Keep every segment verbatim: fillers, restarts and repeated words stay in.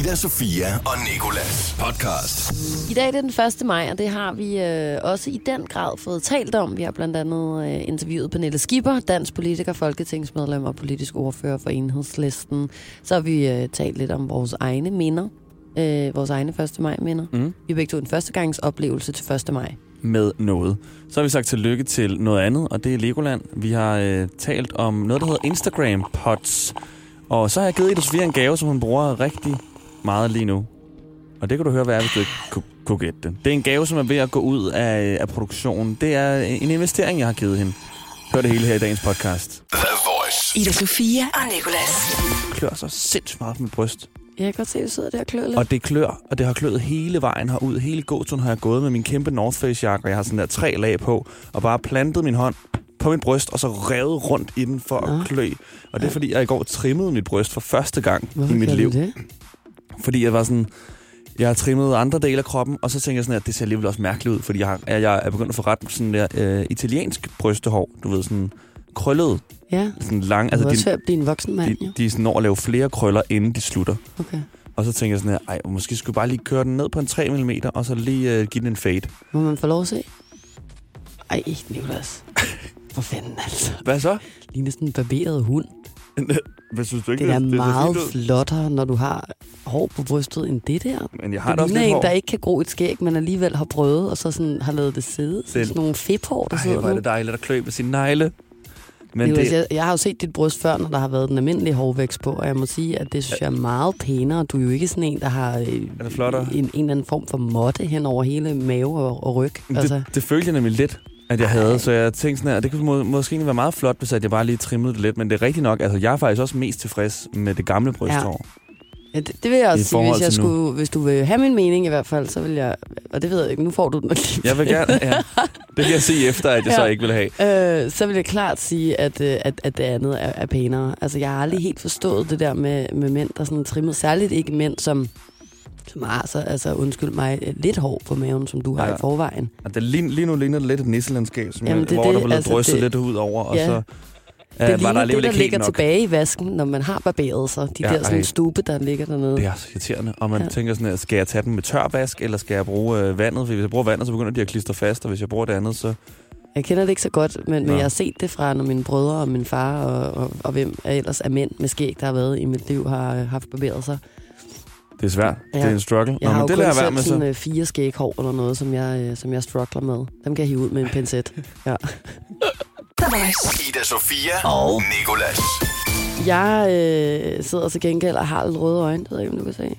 Ida, Sofia og Nicolas podcast. I dag er det den første maj, og det har vi øh, også i den grad fået talt om. Vi har blandt andet øh, interviewet Pernille Skipper, dansk politiker, folketingsmedlem og politisk ordfører for Enhedslisten. Så har vi øh, talt lidt om vores egne minder, øh, vores egne første maj minder. Mm. Vi begge tog en førstegangs oplevelse til første maj. Med noget. Så har vi sagt tillykke til noget andet, og det er Legoland. Vi har øh, talt om noget, der hedder Instagram Pods. Og så har jeg givet Ida Sofia en gave, som hun bruger rigtig meget lige nu. Og det kan du høre, hvad er, hvis du ikke kunne gætte det. Det er en gave, som er ved at gå ud af, af produktionen. Det er en investering, jeg har givet hende. Hør det hele her i dagens podcast. Ida Sofia og Nicolas. Klør så sindssygt meget på mit bryst. Jeg kan godt se, at du sidder der og klør lidt. Og det klør, og det har kløet hele vejen herud. Hele gåturen har jeg gået med min kæmpe North Face-jakke, og jeg har sådan der tre lag på, og bare plantet min hånd på min bryst, og så revet rundt i den for ah. at klø. Og det er, fordi jeg i går trimmede mit bryst for første gang Hvorfor i mit liv. Det? Fordi jeg var sådan, jeg har trimmet andre dele af kroppen, og så tænkte jeg sådan, at det ser alligevel også mærkeligt ud, fordi jeg, har, jeg er begyndt at få ret sådan der øh, italiensk brystehår, du ved, sådan krøllet. Ja, sådan lang, altså det er din voksen mand, de, de er sådan når at lave flere krøller, inden de slutter. Okay. Og så tænkte jeg sådan her, ej, måske skulle jeg bare lige køre den ned på en tre millimeter, og så lige øh, give den en fade. Må man få lov at se? Ej, Nicolas. For fanden altså. Hvad så? Ligner sådan en barberet hund. Hvad synes du ikke? Det er det, meget det flottere, når du har hår på brystet, end det der. Men jeg har det, det også lidt hår. En, der ikke kan gro et skæg, men alligevel har prøvet, og så sådan har lavet det sidde. Så sådan nogle febhår, der ej, sidder nu. Ej, hvor er det dejligt at klø med sine negle. Men det, det... Jeg, jeg har jo set dit bryst før, når der har været den almindelige hårvækst på, og jeg må sige, at det synes jeg er meget pænere. Du er jo ikke sådan en, der har en, en eller anden form for måtte hen over hele mave og, og ryg. Altså. Det, det følte jeg nemlig lidt, at jeg havde, så jeg tænkte sådan her, det kunne må, måske egentlig være meget flot, hvis jeg bare lige trimmede det lidt, men det er rigtigt nok, altså jeg er faktisk også mest tilfreds med det gamle brysthår. Ja. Ja, det, det vil jeg også sige, hvis, jeg skulle, hvis du vil have min mening i hvert fald, så vil jeg, og det ved jeg ikke, nu får du den. Jeg vil gerne, ja. Det kan jeg sige efter, at jeg ja. så ikke vil have. Øh, så vil jeg klart sige, at, at, at det andet er, er pænere. Altså jeg har aldrig helt forstået det der med, med mænd, der sådan trimmet, særligt ikke mænd, som... Som har så, altså undskyld mig, lidt hår på maven, som du ja. har i forvejen. Og det, lige, lige nu ligner det lidt et nisselandskab, som Jamen, det, jeg, hvor det, der blev altså drysset det, lidt ud over, ja. og så ja, det var der alligevel det, der ligger nok tilbage i vasken, når man har barberet sig. De ja, der sådan stube, der ligger dernede. Det er så irriterende. Og man ja. tænker sådan, at skal jeg tage den med tør vask, eller skal jeg bruge øh, vandet? For hvis jeg bruger vandet, så begynder de at klistre fast, og hvis jeg bruger det andet, så... Jeg kender det ikke så godt, men, men jeg har set det fra, når mine brødre og min far, og, og, og hvem ellers er mænd med skæg, der har været i mit liv, har haft barberet sig. Det er svært. Ja. Det er en struggle. Jeg Nå, har men jo det kun med sådan så. fire skæghår eller noget, som jeg, som jeg struggler med. Dem kan jeg hive ud med en pincet. Ja. Ida Sofia og Nicolas. Jeg øh, sidder til gengæld og har lidt røde øjne. Det ved jeg ikke, om du kan se.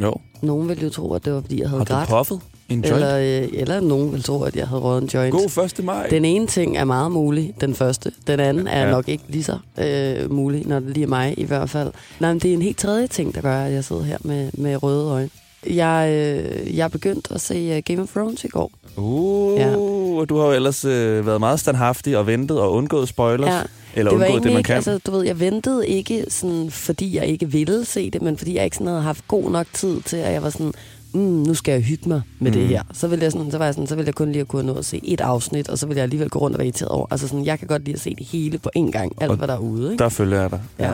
Jo. Nogen ville jo tro, at det var, fordi jeg havde grædt. Har du puffet en joint? Eller, øh, eller nogen ville tro, at jeg havde røget en joint. God første maj. Den ene ting er meget mulig, den første. Den anden er ja. nok ikke lige så øh, mulig, når det lige er mig i hvert fald. Nej, men det er en helt tredje ting, der gør, at jeg sidder her med, med røde øjne. Jeg, øh, jeg begyndte at se Game of Thrones i går. Uh, ja. Og du har jo ellers øh, været meget standhaftig og ventet og undgået spoilers. Ja. Eller det var undgået det, man ikke, kan. Altså, du ved, jeg ventede ikke, sådan, fordi jeg ikke ville se det, men fordi jeg ikke sådan havde haft god nok tid til, at jeg var sådan... Mm, nu skal jeg hygge mig med mm. det her. Så ville jeg sådan, så var jeg sådan, så ville jeg kun lige kunne nå at se et afsnit, og så ville jeg alligevel gå rundt og være irriteret over. Altså sådan, jeg kan godt lide at se det hele på en gang, alt og hvad der er ude. Ikke? Der følger jeg dig. Ja.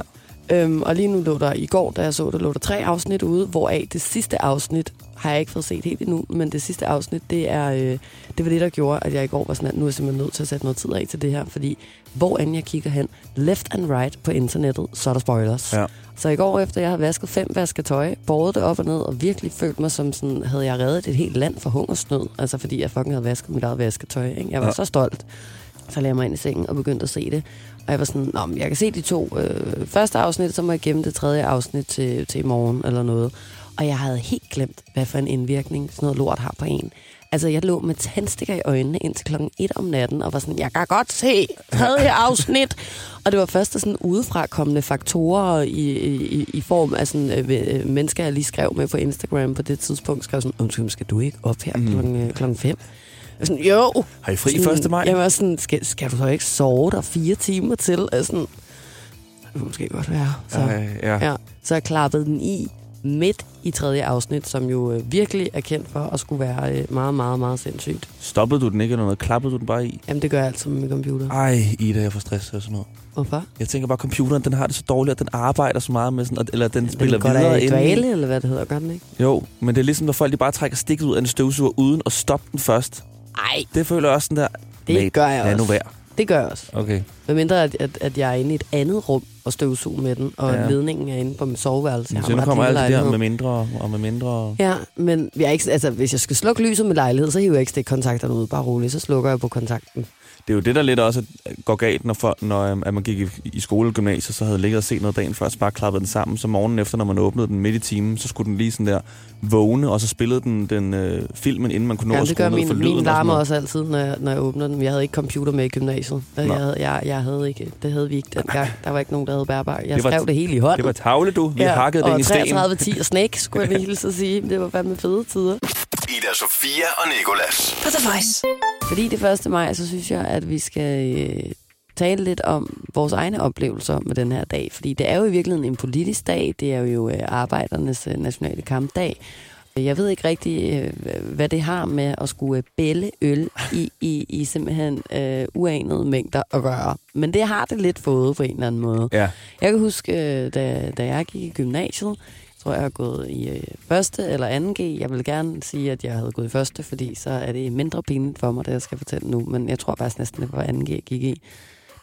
Ja. Øhm, og lige nu lå der, i går, da jeg så det, lå der tre afsnit ude, hvoraf det sidste afsnit har jeg ikke fået set helt endnu, men det sidste afsnit, det er, øh, det var det, der gjorde, at jeg i går var sådan, at nu er jeg simpelthen nødt til at sætte noget tid af til det her, fordi hvor end jeg kigger hen, left and right på internettet, så er der spoilers. Ja. Så i går efter, jeg havde vasket fem vasker tøj, båret det op og ned, og virkelig følte mig som sådan, havde jeg reddet et helt land for hungersnød, altså fordi jeg fucking havde vasket mit eget vasketøj, ikke? Jeg var ja. så stolt. Så lagde jeg mig ind i sengen og begyndte at se det. Og jeg var sådan, nå, jeg kan se de to øh, første afsnit, så må jeg gemme det tredje afsnit til, til i morgen eller noget. Og jeg havde helt glemt, hvad for en indvirkning sådan noget lort har på en. Altså, jeg lå med tandstikker i øjnene indtil klokken et om natten, og var sådan, jeg kan godt se tredje afsnit. Og det var først sådan udefrakommende faktorer i, i, i form af sådan, øh, mennesker, jeg lige skrev med på Instagram på det tidspunkt, skrev sådan, undskyld, skal du ikke op her mm. klokken fem? Sådan, jo! Har I fri sådan, første maj? Jeg var sådan, skal, skal du så ikke sove der fire timer til? Sådan, det kunne måske godt være. Så, øh, ja. Ja, så jeg klappede den i. midt i tredje afsnit, som jo virkelig er kendt for at skulle være meget, meget, meget sindssygt. Stoppede du den ikke eller noget? Klappede du den bare i? Jamen, det gør jeg altid med min computer. Ej, Ida, jeg får stress og sådan noget. Hvorfor? Jeg tænker bare, at computeren, den har det så dårligt, at den arbejder så meget med sådan, eller den ja, spiller den videre ind. Den går da i dvale, eller hvad det hedder, gør den ikke? Jo, men det er ligesom, når folk de bare trækker stikket ud af en støvsuger uden at stoppe den først. Ej. Det føler jeg også sådan der. Det mate, gør jeg også. Det gør jeg også. Okay. Hvad mindre, at, at, at jeg er inde i et andet rum og støvsuger med den, og ja. Ledningen er inde på min soveværelse. Men så nu kommer alt det der med mindre og med mindre. Ja, men jeg ikke, altså, hvis jeg skal slukke lyset med lejlighed, så hiver jeg ikke stikkontakterne ud. Bare roligt, så slukker jeg på kontakten. Det er jo det, der lidt også går galt, når, for, når at man gik i, i skole og gymnasiet, så havde ligget og set noget dagen før, så bare klappede den sammen. Så morgenen efter, når man åbnede den midt i timen, så skulle den lige sådan der vågne, og så spillede den, den øh, filmen, inden man kunne nå ja, at skrue ned for lyden. Min larmer også altid, når jeg, når jeg åbner den. Jeg havde ikke computer med i gymnasiet. Jeg havde, jeg, jeg havde ikke, det havde vi ikke dengang. Der var ikke nogen, der havde bærbar. Jeg det skrev t- det hele i hånden. Det var tavle, du. Vi ja, hakkede det ind i sten. Og treogtredive ti og Snake, skulle jeg lige så sige. Det var fandme fede tider. Ida, Sofia og Nicolas. For the voice. Fordi det første maj, så synes jeg, at vi skal øh, tale lidt om vores egne oplevelser med den her dag. Fordi det er jo i virkeligheden en politisk dag. Det er jo øh, arbejdernes øh, nationale kampdag. Jeg ved ikke rigtig, øh, hvad det har med at skulle øh, bælge øl i, i, i simpelthen øh, uanede mængder at gøre. Men det har det lidt fået på en eller anden måde. Ja. Jeg kan huske, øh, da, da jeg gik i gymnasiet, tror jeg har gået i første eller anden G. Jeg vil gerne sige, at jeg havde gået i første, fordi så er det mindre pinligt for mig, det jeg skal fortælle nu. Men jeg tror faktisk næsten, det var anden G, jeg gik i.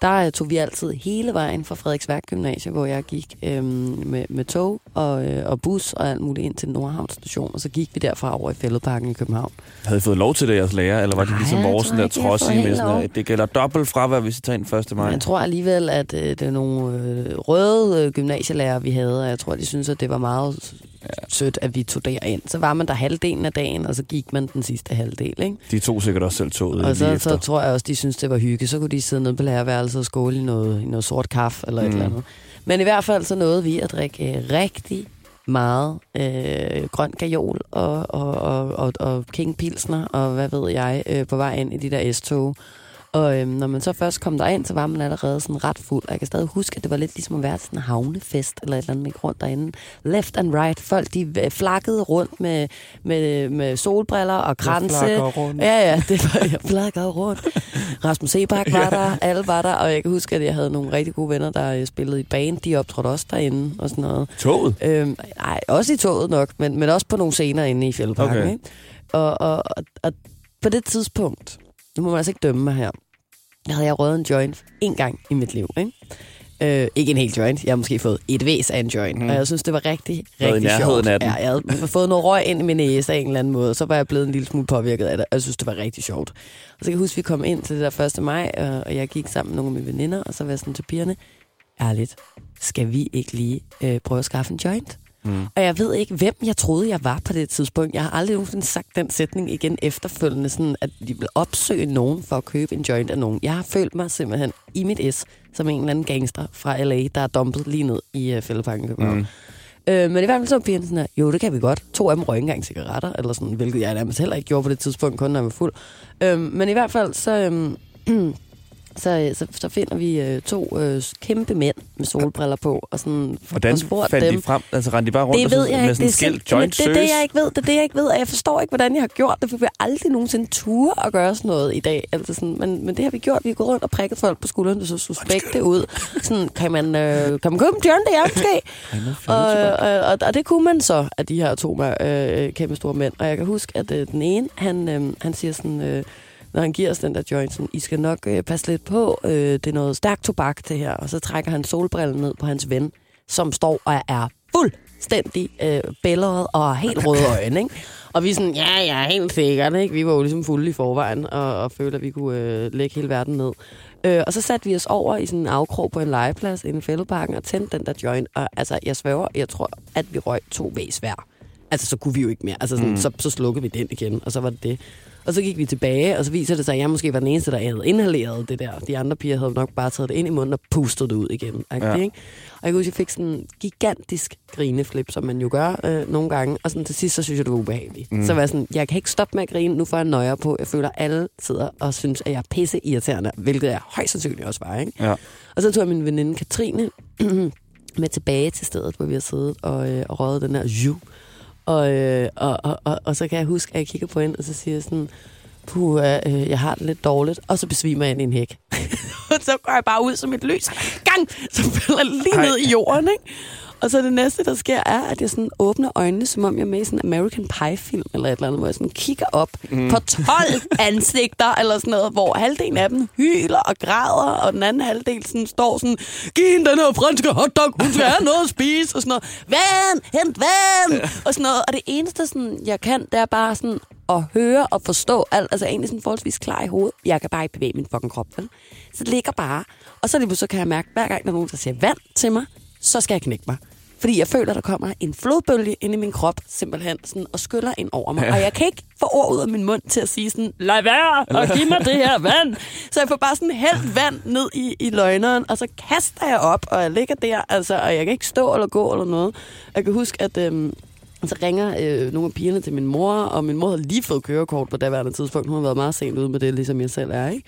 Der tog vi altid hele vejen fra Frederiksberg Gymnasie, hvor jeg gik øhm, med, med tog og, øh, og bus og alt muligt ind til Nordhavn Station. Og så gik vi derfra over i Fælledparken i København. Havde I fået lov til det, jeres lærer? Eller var det ligesom Ej, vores der trodsige med sådan noget? Det gælder dobbelt fravær, hvis I tager ind første maj. Jeg tror alligevel, at øh, det er nogle øh, røde øh, gymnasielærer, vi havde. Og jeg tror, de synes at det var meget ja. sødt, at vi tog derind. Så var man der halvdelen af dagen, og så gik man den sidste halvdel, ikke? De tog sikkert også selv toget. Og så, så tror jeg også, de synes det var hygge. Så kunne de sidde nede på lærerværelset og skåle i noget, i noget sort kaffe eller mm. et eller andet. Men i hvert fald så nåede vi at drikke øh, rigtig meget øh, grøn gajol og, og, og, og, og King Pilsner og hvad ved jeg, øh, på vej ind i de der S-tog. Og øh, når man så først kom derind, så var man allerede sådan ret fuld. Og jeg kan stadig huske, at det var lidt ligesom at være sådan en havnefest eller et eller andet med rundt derinde. Left and right. Folk, de flakkede rundt med, med, med solbriller og kranse. Jeg flakker rundt. Ja, ja, det var jeg flakker rundt. Rasmus Sebak var der, ja. Alle var der. Og jeg kan huske, at jeg havde nogle rigtig gode venner, der spillede i band. De optrådte også derinde og sådan noget. Toget? Øhm, nej, også i toget nok, men, men også på nogle scener inde i Fælledparken. Okay. Og, og, og, og på det tidspunkt, nu må man altså ikke dømme mig her, der havde jeg røget en joint en gang i mit liv, ikke? Øh, ikke en hel joint. Jeg har måske fået et væs af en joint, mm. og jeg synes, det var rigtig, rigtig sjovt. Ja, jeg havde fået noget røg ind i min næse af en eller anden måde, og så var jeg blevet en lille smule påvirket af det, og jeg synes, det var rigtig sjovt. Og så kan jeg huske, vi kom ind til det der første maj, og jeg gik sammen med nogle af mine veninder, og så var jeg sådan til pigerne, ærligt, skal vi ikke lige øh, prøve at skaffe en joint? Mm. Og jeg ved ikke, hvem jeg troede, jeg var på det tidspunkt. Jeg har aldrig nogensinde sagt den sætning igen efterfølgende, sådan at de ville opsøge nogen for at købe en joint af nogen. Jeg har følt mig simpelthen i mit S som en eller anden gangster fra L A, der er dumpet lige ned i uh, Fælledparken. Mm. Øh, men i hvert fald så pigen sådan her, jo, det kan vi godt. To af dem røg ikke engang cigaretter, eller sådan, hvilket jeg nærmest heller ikke gjorde på det tidspunkt, kun når jeg var fuld. Øh, men i hvert fald så... Øh, Så, så, så finder vi øh, to øh, kæmpe mænd med solbriller på og sådan. Hvordan og fandt dem. De frem? Altså rendte de bare rundt det ved og sådan, jeg med sådan en skilt joint søs? Det er det, jeg ikke ved. Det er det, jeg ikke ved. Og jeg forstår ikke, hvordan jeg har gjort det, for vi har aldrig nogensinde ture at gøre sådan noget i dag. Altså sådan, men, men det har vi gjort. Vi har gået rundt og prikket folk på skulderen, det så suspekte ud. Sådan, kan man, øh, kan man købe en joint, det er måske? og, og, og, og det kunne man så, af de her to øh, kæmpe store mænd. Og jeg kan huske, at øh, den ene, han, øh, han siger sådan... Øh, når han giver os den der joint, sådan, I skal nok øh, passe lidt på, øh, det er noget stærk tobak det her, og så trækker han solbrillen ned på hans ven, som står og er fuldstændig øh, bælleret og helt røde øjne, ikke? Og vi er sådan, ja, ja, helt sikkert, ikke? Vi var jo ligesom fulde i forvejen, og, og følte, at vi kunne øh, lægge hele verden ned. Øh, og så satte vi os over i sådan en afkrog på en legeplads inde i Fælledparken og tændte den der joint, og altså, jeg sværger, jeg tror, at vi røg to væs hver. Altså, så kunne vi jo ikke mere. Altså, sådan, mm. så, så slukkede vi den igen, og så var det det. Og så gik vi tilbage, og så viser det sig, at jeg måske var den eneste, der havde inhaleret det der. De andre piger havde nok bare taget det ind i munden og pustet det ud igen. Ja. Ikke? Og jeg kan huske, jeg fik sådan en gigantisk grineflip, som man jo gør øh, nogle gange. Og sådan, til sidst, så synes jeg, det var ubehageligt. Mm. Så var jeg sådan, jeg kan ikke stoppe med at grine, nu får jeg nøjer på. Jeg føler, alle sidder og synes, at jeg er pisse irriterende, hvilket jeg højst sandsynligt også var. Ikke? Ja. Og så tog jeg min veninde Katrine med tilbage til stedet, hvor vi har siddet og, øh, og røget den her jus. Og, øh, og, og, og, og så kan jeg huske, at jeg kigger på hende, og så siger jeg sådan, puh, øh, jeg har det lidt dårligt, og så besvimer jeg ind i en hæk. Så går jeg bare ud som et lys. Gang! Så falder jeg lige ned i jorden, ikke? Og så det næste, der sker, er, at jeg sådan åbner øjnene, som om jeg er med i sådan en American Pie-film, eller et eller andet, hvor jeg sådan kigger op mm. på tolv ansigter, eller sådan noget, hvor halvdelen af dem hyler og græder, og den anden halvdel sådan står sådan, giv hende den her franske hotdog, hun skal have noget at spise, og sådan noget, vand, hent vand, og sådan noget. Og det eneste, sådan, jeg kan, det er bare sådan at høre og forstå alt. Altså, jeg er egentlig sådan forholdsvis klar i hovedet. Jeg kan bare ikke bevæge min fucking krop, vel? Så det ligger bare. Og så, så kan jeg mærke, hver gang der er nogen, der siger vand til mig, så skal jeg knække mig. Fordi jeg føler, der kommer en flodbølge ind i min krop, simpelthen, sådan, og skyller ind over mig. Ja. Og jeg kan ikke få ord ud af min mund til at sige sådan, lad være, og giv mig det her vand. Så jeg får bare sådan hældt vand ned i, i løgneren, og så kaster jeg op, og jeg ligger der, altså, og jeg kan ikke stå eller gå eller noget. Jeg kan huske, at øhm, så ringer øh, nogle af pigerne til min mor, og min mor havde lige fået kørekort på daværende tidspunkt. Hun har været meget sent ude med det, ligesom jeg selv er, ikke?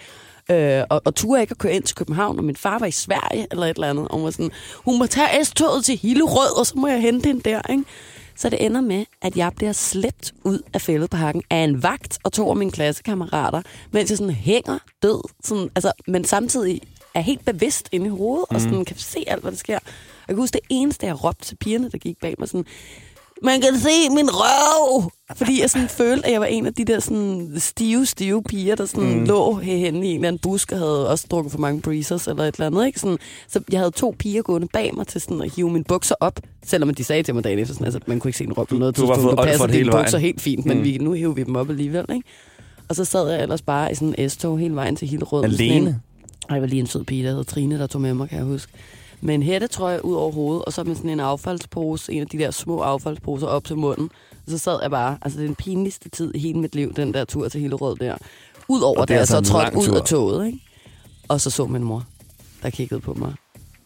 Øh, og, og turde ikke at køre ind til København, og min far var i Sverige, eller et eller andet, og hun var sådan, hun må tage S-toget til Hillerød, og så må jeg hente hende der, ikke? Så det ender med, at jeg bliver slæbt ud af Fælledparken af en vagt og to af mine klassekammerater, mens jeg sådan hænger død, sådan, altså, men samtidig er helt bevidst inde i hovedet, mm. og sådan kan se alt, hvad der sker. Jeg kan huske det eneste, jeg råbte til pigerne, der gik bag mig, sådan, man kan se min røv! Fordi jeg sådan følte, at jeg var en af de der sådan stive, stive piger, der sådan mm. lå henne i en eller anden busk, og havde også drukket for mange breezers eller et eller andet, ikke? Sådan, så jeg havde to piger gående bag mig til sådan at hive mine bukser op, selvom de sagde til mig dagen efter, sådan, altså, man kunne ikke se en røv på noget tidspunkt, og passer dine bukser helt fint, men mm. vi, nu hiver vi dem op alligevel, ikke? Og så sad jeg ellers bare i sådan en S-tog hele vejen til Hillerød. Alene? Og jeg var lige en sød pige, der hed Trine, der tog med mig, kan jeg huske. Med en hættetrøje ud over hovedet, og så med sådan en affaldspose, en af de der små affaldsposer op til munden. Og så sad jeg bare, altså det er den pinligste tid i hele mit liv, den der tur til Hillerød der. Udover det, jeg så trådte ud af toget, ikke? Og så så min mor, der kiggede på mig.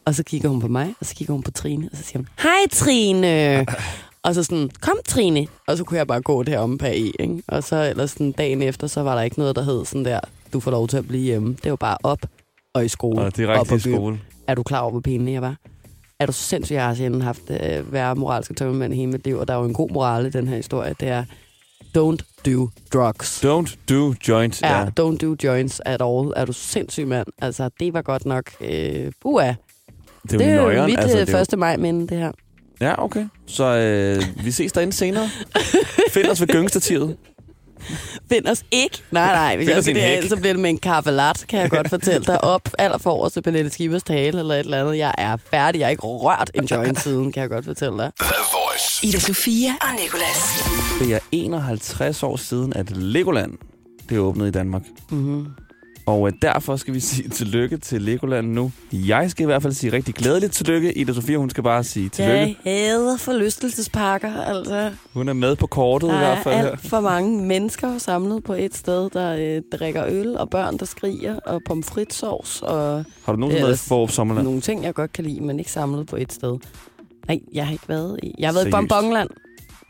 Og så kigger hun på mig, og så kigger hun på Trine, og så siger hun, hej Trine! Og så sådan, kom Trine! Og så kunne jeg bare gå deromme bag i, ikke? Og så ellers sådan dagen efter, så var der ikke noget, der hed sådan der, du får lov til at blive hjemme. Det var bare op og i skole. Og direkte i skole. Er du klar over, hvor pinlig jeg var? Er du så sindssygt, jeg har sjældent haft øh, værre moralske tømmermænd i hele mit liv? Og der er jo en god moral i den her historie, det er, don't do drugs. Don't do joints. Ja, yeah. Don't do joints at all. Er du sindssyg, mand? Altså, det var godt nok, øh, buah. Det er jo nøjeren. Mit altså, det første maj minde, det her. Ja, okay. Så øh, vi ses derinde senere. Find os ved gyngstativet. Find os ikke. Nej, nej. Hvis jeg skal derhen, så bliver det med en kaffelat, kan jeg godt fortælle dig. Op aller forrest til Pernille Skippers tale eller et eller andet. Jeg er færdig. Jeg er ikke rørt en joint siden, kan jeg godt fortælle dig. Ida Sofia og Nicolas. Det er enoghalvtreds år siden, at Legoland det åbnede i Danmark. Mm-hmm. Og derfor skal vi sige tillykke til Legoland nu. Jeg skal i hvert fald sige rigtig glædeligt tillykke. Ida Sofia, hun skal bare sige tillykke. Jeg hader forlystelsesparker, altså. Hun er med på kortet i hvert fald. Der er alt for mange mennesker samlet på et sted, der øh, drikker øl, og børn, der skriger, og pomfritsovs, og... Har du nogen øh, med Fårup Sommerland? Nogle ting, jeg godt kan lide, men ikke samlet på et sted. Nej, jeg har ikke været i... Jeg har været i Bonbonland.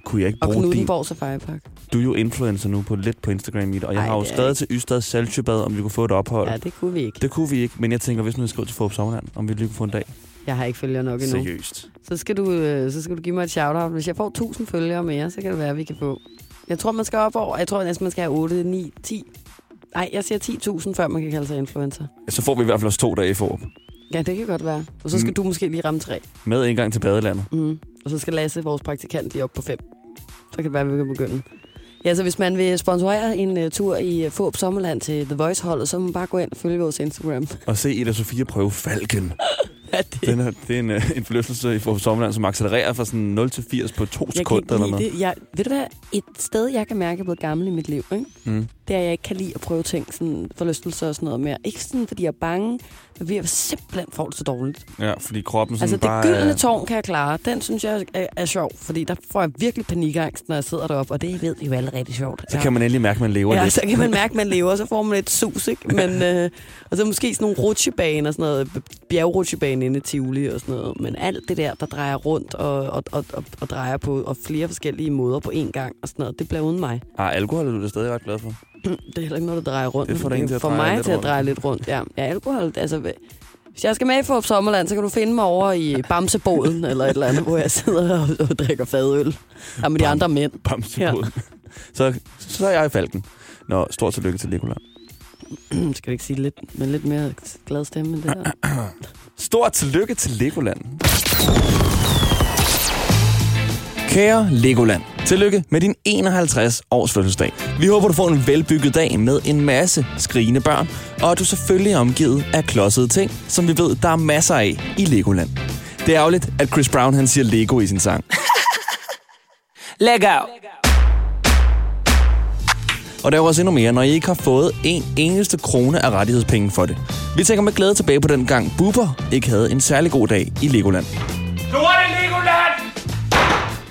Kunne jeg ikke bruge og Knuthenborg Safari Park. Du er jo influencer nu på lidt på Instagram, og jeg Ej, har jo skrevet til Ystad Saltsjöbaden, om vi kunne få et ophold. Ja, det kunne vi ikke. Det kunne vi ikke, men jeg tænker, hvis nu jeg skriver til Fårup Sommerland, om vi lige kunne få en dag. Jeg har ikke følgere nok endnu. Seriøst. Så skal du, så skal du give mig et shout-out. Hvis jeg får tusind følgere mere, så kan det være, at vi kan få. Jeg tror, man skal op over. Jeg tror næsten, man skal have otte, ni, ti. Nej, jeg siger ti tusind, før man kan kalde sig influencer. Så får vi i hvert fald også to dage i Fårup. Ja, det kan godt være. Og så skal mm. du måske lige ramme tre. Med en gang til badelandet. Mm. Og så skal Lasse, vores praktikant, lige op på fem. Så kan det være, vi kan begynde. Ja, så hvis man vil sponsorere en uh, tur i uh, Fårup Sommerland til The Voice-holdet, så må man bare gå ind og følge vores Instagram. Og se Ida Sofia prøve Falken. Ja, det. Den er, det er en, uh, en forlystelse i Fårup Sommerland, som accelererer fra sådan nul til firs på to jeg sekunder eller noget. Jeg, ved du hvad? Et sted, jeg kan mærke, at jeg er blevet gammel i mit liv, ikke? Mm. Det er, at jeg ikke kan lide at prøve ting, sådan forlystelser og sådan noget mere. Ikke sådan, fordi jeg er bange, men vi er simpelthen får det så dårligt. Ja, fordi kroppen sådan altså, bare... Altså, det gyldne tårn kan jeg klare. Den synes jeg er, er sjov, fordi der får jeg virkelig panikangst, når jeg sidder deroppe, og det ved I jo alle rigtig sjovt. Så ja. Kan man endelig mærke, at man lever ja, lidt. Ja, så kan man mærke, at man lever, og så får man lidt sus, ikke? Men, øh, og så måske sådan nogle rutsjebaner og sådan noget, bjergrutsjebane inde i Tivoli og sådan noget, men alt det der, der drejer rundt og, og, og, og, og drejer på og flere forskellige måder på én gang og sådan noget, det bliver uden mig. Ah, alkohol er du da stadig ret glad for? Det er heller ikke noget, der drejer rundt. Det får det for mig til at dreje lidt rundt, ja. Ja, alkohol, altså, Hvis jeg skal med i Fårup Sommerland, så kan du finde mig over i Bamseboden, eller et eller andet, hvor jeg sidder og, og drikker fadøl. Ja, med de Bam, andre mænd. Bamseboden. Ja. Så, så er jeg i Falken. Nå, stort tillykke til Legoland. Skal du ikke sige lidt, men lidt mere glad stemme end det her? Stort tillykke til Legoland. Kære Legoland, tillykke med din enoghalvtreds års fødselsdag. Vi håber, du får en velbygget dag med en masse skrigende børn, og at du selvfølgelig er omgivet af klodsede ting, som vi ved, der er masser af i Legoland. Det er ærgerligt, at Chris Brown han siger Lego i sin sang. Lego! Og der er også endnu mere, når I ikke har fået en eneste krone af rettighedspenge for det. Vi tænker med glæde tilbage på den gang Bubber ikke havde en særlig god dag i Legoland. Nu er det Legoland!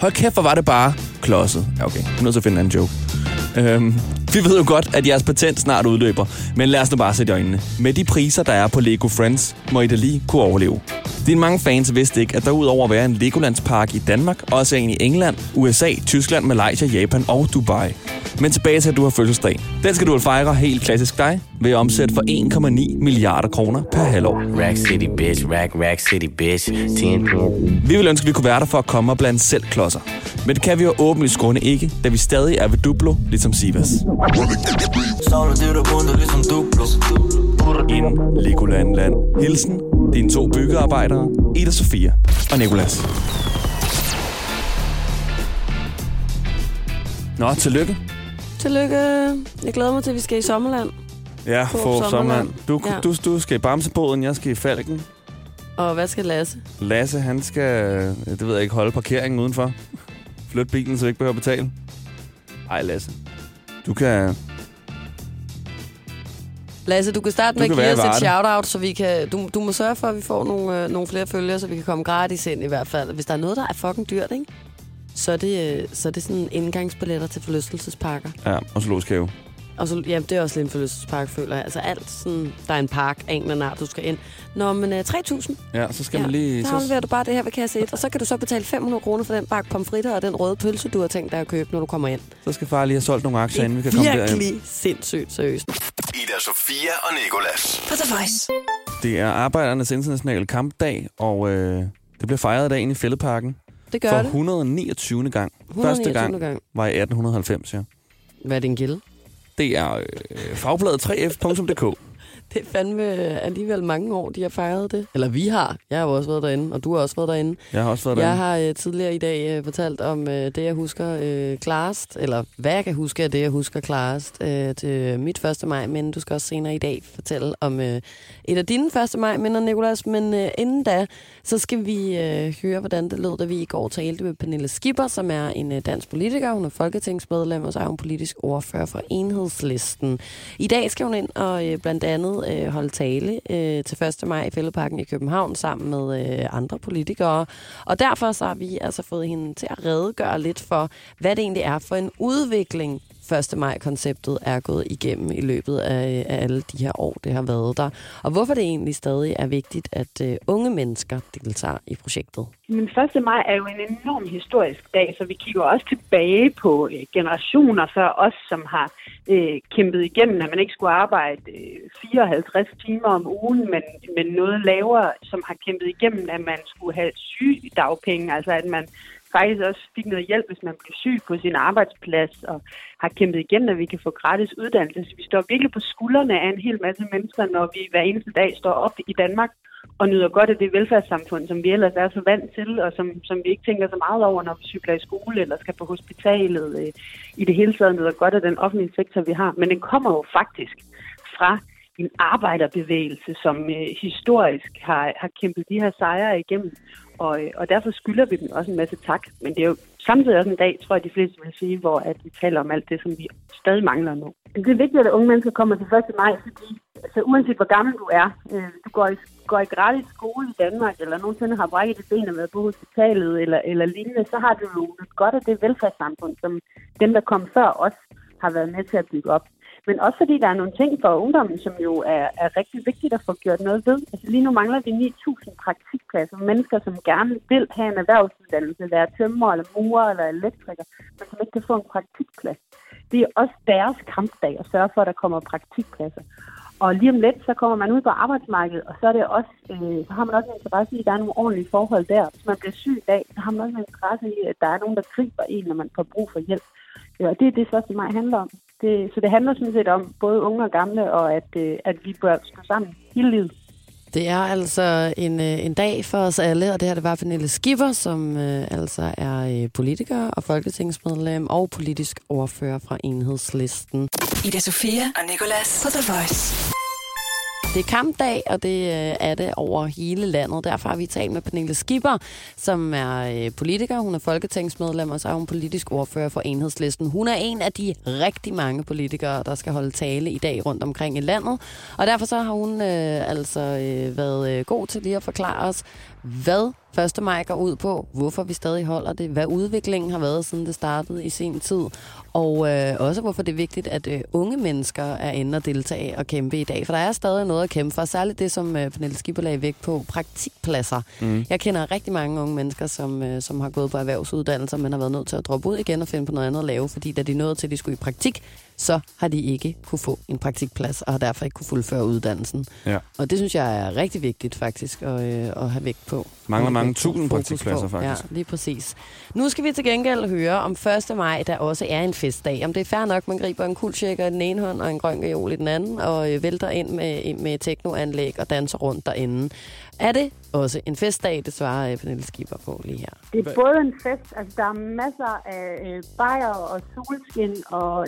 Hold kæft, hvor var det bare klodset. Ja, okay. Jeg er nødt til at finde en anden joke. Øhm, vi ved jo godt, at jeres patent snart udløber, men lad os nu bare sætte i øjnene. Med de priser, der er på Lego Friends, må I da lige kunne overleve. Dine mange fans vidste ikke, at der udover at være en Legolandspark i Danmark, også er en i England, U S A, Tyskland, Malaysia, Japan og Dubai. Men tilbage til, at du har fødselsdag. Den skal du fejre helt klassisk dig ved at omsætte for en komma ni milliarder kroner per halvår. Rack City, bitch. Rack, rack city, bitch. Vi vil ønske, at vi kunne være der for at komme og blande selv klodser. Men det kan vi jo åbenlyst grunde ikke, da vi stadig er ved Duplo, ligesom Sivas. In Legoland Land. Hilsen, dine to byggearbejdere, Ida Sofia og Nicolas. Nå, tillykke. Tillykke. Jeg glæder mig til, at vi skal i Sommerland. Ja, for Sommerland. Sommerland. Du, ja. Du, du skal i Bamseboden, jeg skal i Falken. Og hvad skal Lasse? Lasse, han skal, det ved jeg ikke, holde parkeringen udenfor. Flytte bilen, så vi ikke behøver at betale. Ej, Lasse. Du kan... Lasse, du kan starte med at give os et shout-out, så vi kan... Du, du må sørge for, at vi får nogle, øh, nogle flere følgere, så vi kan komme gratis ind i hvert fald. Hvis der er noget, der er fucking dyrt, ikke? Så er det, så er det sådan indgangsbilletter til forlystelsesparker. Ja, og zoologisk have. Og så, jamen, det er også lidt en forlystelsespark, føler jeg. Altså alt sådan, der er en park, en eller anden, du skal ind. Nå, men øh, tre tusind. Ja, så skal ja, man lige... Så afleverer du bare det her ved kasse et, og så kan du så betale fem hundrede kroner for den bakke pomfritter og den røde pølse, du har tænkt dig at købe, når du kommer ind. Så skal far lige have solgt nogle aktier, inden vi kan komme derind. Virkelig sindssygt seriøst. Ida, Sofia og Nicolas. For the voice. Det er Arbejdernes Internationale Kampdag, og øh, det bliver fejret i dag inde i Fælledparken. Det gør for det. hundrede og niogtyvende gang. Første gang, gang var i atten halvfems, ja. Hvad er det en gilde? Det er øh, fagbladet tre f punktum d k. Det er fandme alligevel mange år, de har fejret det. Eller vi har. Jeg har også været derinde, og du har også været derinde. Jeg har også været derinde. Jeg har øh, tidligere i dag øh, fortalt om øh, det, jeg husker øh, klarest. Eller hvad jeg kan huske af det, jeg husker klarest øh, til mit første maj. Men du skal også senere i dag fortælle om øh, et af dine første maj, minder Nicolas. Men øh, inden da, så skal vi øh, høre, hvordan det lød, da vi i går talte med Pernille Skipper, som er en øh, dansk politiker. Hun er folketingsmedlem, og så er hun politisk ordfører for Enhedslisten. I dag skal hun ind og øh, blandt andet holde tale øh, til første maj i Fælledparken i København sammen med øh, andre politikere. Og derfor så har vi altså fået hende til at redegøre lidt for, hvad det egentlig er for en udvikling første maj-konceptet er gået igennem i løbet af, af alle de her år, det har været der. Og hvorfor det egentlig stadig er vigtigt, at øh, unge mennesker deltager i projektet. Men første maj er jo en enorm historisk dag, så vi kigger også tilbage på øh, generationer før os, som har øh, kæmpet igennem, at man ikke skulle arbejde øh, fireoghalvtreds timer om ugen, men, men noget lavere, som har kæmpet igennem, at man skulle have sygedagpenge, altså at man faktisk også fik noget hjælp, hvis man blev syg på sin arbejdsplads, og har kæmpet igennem, at vi kan få gratis uddannelse. Så vi står virkelig på skuldrene af en hel masse mennesker, når vi hver eneste dag står op i Danmark og nyder godt af det velfærdssamfund, som vi ellers er så vant til, og som, som vi ikke tænker så meget over, når vi cykler i skole eller skal på hospitalet. I det hele taget nyder godt af den offentlige sektor, vi har. Men den kommer jo faktisk fra en arbejderbevægelse, som øh, historisk har, har kæmpet de her sejre igennem. Og, og derfor skylder vi dem også en masse tak. Men det er jo samtidig også en dag, tror jeg, de fleste vil sige, hvor at vi taler om alt det, som vi stadig mangler nu. Det er vigtigt, at unge mennesker kommer til første maj, fordi altså, uanset hvor gammel du er, øh, du går i, går i gratis skole i Danmark, eller nogensinde har brækket et ben og været på hospitalet, eller, eller lignende, så har du jo godt af det velfærdssamfund, som dem, der kom før os, har været med til at bygge op. Men også fordi der er nogle ting for ungdommen, som jo er, er rigtig vigtigt at få gjort noget ved. Altså lige nu mangler vi ni tusind praktikpladser. Mennesker, som gerne vil have en erhvervsuddannelse, være tømrer eller murer eller elektriker, men som ikke kan få en praktikplads. Det er også deres kampdag at sørge for, at der kommer praktikpladser. Og lige om lidt, så kommer man ud på arbejdsmarkedet, og så, er det også, øh, så har man også en interesse i, at der er nogle ordentlige forhold der. Hvis man bliver syg i dag, så har man også en interesse i, at der er nogen, der griber en, når man får brug for hjælp. Ja, og det er det, første maj handler om. Det, så det handler sådan set om både unge og gamle, og at, øh, at vi bør stå sammen hele livet. Det er altså en, en dag for os alle, og det her det var Pernille Skipper, som øh, altså er øh, politiker og folketingsmedlem og politisk ordfører fra Enhedslisten. Ida Sofia og Nicolas på The Voice. Det er kampdag, og det øh, er det over hele landet. Derfor har vi talt med Pernille Skipper, som er øh, politiker. Hun er folketingsmedlem, og så er hun politisk ordfører for Enhedslisten. Hun er en af de rigtig mange politikere, der skal holde tale i dag rundt omkring i landet. Og derfor så har hun øh, altså øh, været øh, god til lige at forklare os, hvad første maj går ud på, hvorfor vi stadig holder det, hvad udviklingen har været, siden det startede i sin tid, og øh, også hvorfor det er vigtigt, at øh, unge mennesker er inde og deltage og kæmpe i dag. For der er stadig noget at kæmpe for, særligt det, som øh, Pernille Skipper lagde vægt på, praktikpladser. Mm. Jeg kender rigtig mange unge mennesker, som, øh, som har gået på erhvervsuddannelser, men har været nødt til at droppe ud igen og finde på noget andet at lave, fordi da de nåede til, at de skulle i praktik, så har de ikke kunne få en praktikplads, og har derfor ikke kunne fuldføre uddannelsen. Ja. Og det synes jeg er rigtig vigtigt faktisk, at, øh, at have vægt på. Mangler mange tusind praktikpladser faktisk. Ja, lige præcis. Nu skal vi til gengæld høre om første maj, der også er en festdag. Om det er fair nok, man griber en kuldtjekker i den ene hånd, og en grøn gajol i den anden, og vælter ind med, med teknoanlæg og danser rundt derinde. Er det også en festdag? Det svarer Pernille Skipper på lige her. Det er både en fest, altså der er masser af bajer og solskin og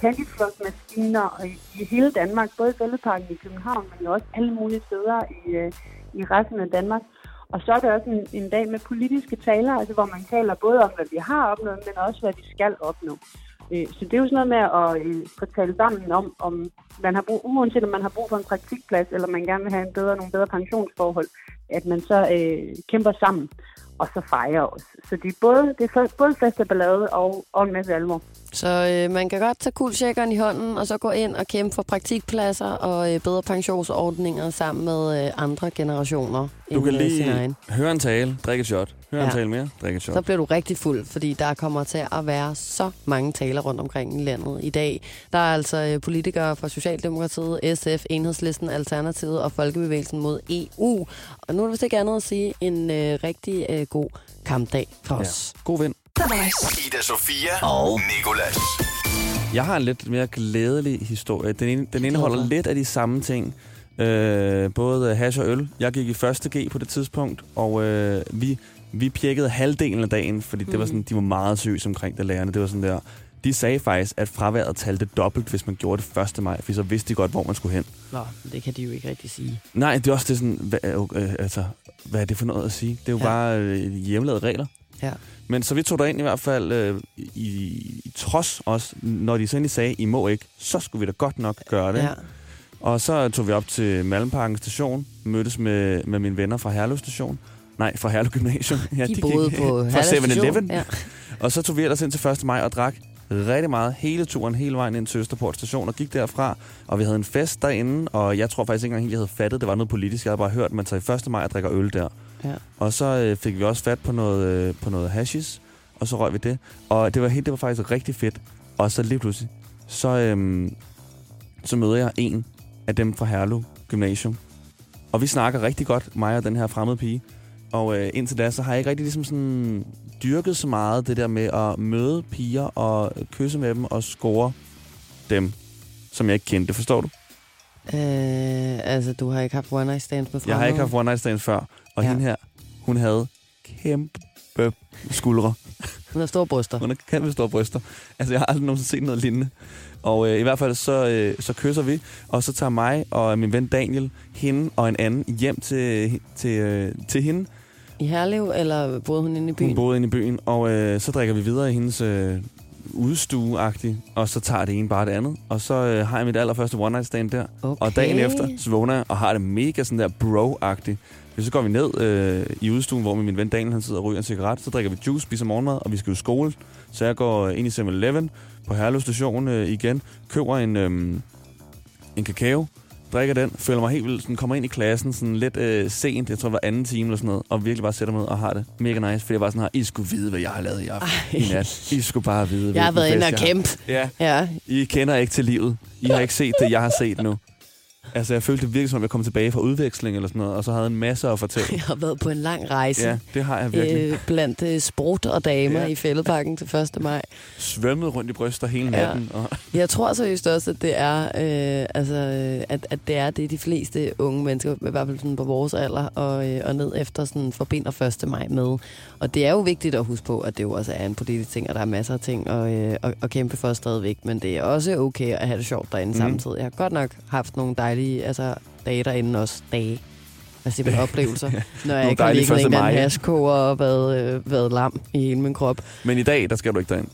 candyflugtmaskiner i hele Danmark, både i Fælledparken i København, men også alle mulige steder i, i resten af Danmark. Og så er det også en, en dag med politiske taler, altså hvor man taler både om, hvad vi har opnået, men også hvad vi skal opnå. Så det er jo sådan noget med at få tale sammen om, om man har brug, uanset om man har brug for en praktikplads, eller man gerne vil have en bedre, nogle bedre pensionsforhold, at man så øh, kæmper sammen, og så fejrer os. Så det er både, det er både fest og ballade og, og en masse alvor. Så øh, man kan godt tage kuldtjekkeren i hånden, og så gå ind og kæmpe for praktikpladser og øh, bedre pensionsordninger sammen med øh, andre generationer. Du kan lige høre en tale, drikke et shot. Hør ja. en tale mere, drikke et shot. Så bliver du rigtig fuld, fordi der kommer til at være så mange taler rundt omkring i landet i dag. Der er altså øh, politikere fra Socialdemokratiet, S F, Enhedslisten, Alternativet og Folkebevægelsen mod E U. Og nu er det vist ikke andet at sige en øh, rigtig øh, god kampdag for os. Ja. God vind. Ida Sofia og Nicolas. Jeg har en lidt mere glædelig historie. Den, ene, den indeholder lidt af de samme ting. Øh, både hash og øl. Jeg gik i første G på det tidspunkt, og øh, vi, vi pjekkede halvdelen af dagen, fordi det var sådan, de var meget seriøse omkring det, lærerne. Det var sådan der. De sagde faktisk, at fraværet talte dobbelt, hvis man gjorde det første maj, for så vidste de godt, hvor man skulle hen. Nå, det kan de jo ikke rigtig sige. Nej, det er også det sådan, hvad, øh, altså, hvad er det for noget at sige? Det er jo ja. bare øh, hjemmelavede regler. Ja. Men så vi tog derind i hvert fald, øh, i, i trods os, når de så endelig sagde, I må ikke, så skulle vi da godt nok gøre det. Ja. Og så tog vi op til Malmparken Station, mødtes med, med mine venner fra Herlev Station. Nej, fra Herlev Gymnasium. Ja, de, de boede gik, på Herlev Station. Ja. Og så tog vi ellers ind til første maj og drak rigtig meget hele turen, hele vejen ind til Østerport Station og gik derfra. Og vi havde en fest derinde, og jeg tror faktisk ikke engang, jeg havde fattet, det var noget politisk. Jeg havde bare hørt, at man tager i første maj og drikker øl der. Ja. Og så øh, fik vi også fat på noget, øh, på noget hashish, og så røg vi det. Og det var, helt, det var faktisk rigtig fedt. Og så lige pludselig, så, øh, så møder jeg en af dem fra Herlev Gymnasium. Og vi snakker rigtig godt, mig og den her fremmede pige. Og øh, indtil da, så har jeg ikke rigtig ligesom sådan dyrket så meget det der med at møde piger og kysse med dem og score dem, som jeg ikke kendte. Forstår du? Øh, altså, du har ikke haft one night stands med fremmede? Jeg har ikke haft one night stands før. Og ja. Hende her, hun havde kæmpe skuldre. Hun har store bryster. Hun har kæmpe store bryster. Altså, jeg har aldrig nogensinde set noget lignende. Og øh, i hvert fald, så, øh, så kysser vi, og så tager mig og min ven Daniel, hende og en anden, hjem til, til, øh, til hende. I Herlev, eller boede hun inde i byen? Hun boede inde i byen, og øh, så drikker vi videre i hendes øh, udstue-agtigt, og så tager det ene bare det andet. Og så øh, har jeg mit allerførste one-night-stand der, okay. Og dagen efter, så vågner jeg og har det mega sådan der bro-agtigt. Så går vi ned øh, i udstuen, hvor min ven Daniel han sidder og ryger en cigaret. Så drikker vi juice, spiser morgenmad, og vi skal jo skole. Så jeg går ind i seven eleven på Herlev Station øh, igen, køber en, øh, en kakao, drikker den, føler mig helt vildt, sådan, kommer ind i klassen sådan lidt øh, sent, jeg tror det var anden time eller sådan noget, og virkelig bare sætter mig ned og har det mega nice, fordi jeg bare sådan her, I skulle vide, hvad jeg har lavet i aften, i nat. I skulle bare vide, hvad jeg har været inde og kæmpe. Ja. Ja. I kender ikke til livet. I har ikke set det, jeg har set nu. Altså, jeg følte det virkelig, som om jeg kom tilbage fra udveksling eller sådan noget, og så havde en masse at fortælle. Jeg har været på en lang rejse. Ja, det har jeg virkelig. Øh, blandt øh, sprut og damer ja. i Fælledparken til første maj. Svømmet rundt i bryster hele natten. Ja. Og... Jeg tror seriøst også, at det er, øh, altså, at, at det er det, de fleste unge mennesker, i hvert fald sådan på vores alder, og, øh, og ned efter sådan, forbinder første maj med. Og det er jo vigtigt at huske på, at det jo også er en politisk ting, og der er masser af ting at, øh, at, at kæmpe for stadigvæk, men det er også okay at have det sjovt derinde mm. samtidig. Jeg har godt nok haft nogle dejlige altså, dage derinde også. Dage. Altså simpelthen oplevelser. Ja. Når jeg ikke har ligget med en anden hasko og været, øh, været lam i hele min krop. Men i dag, der skal du ikke derind.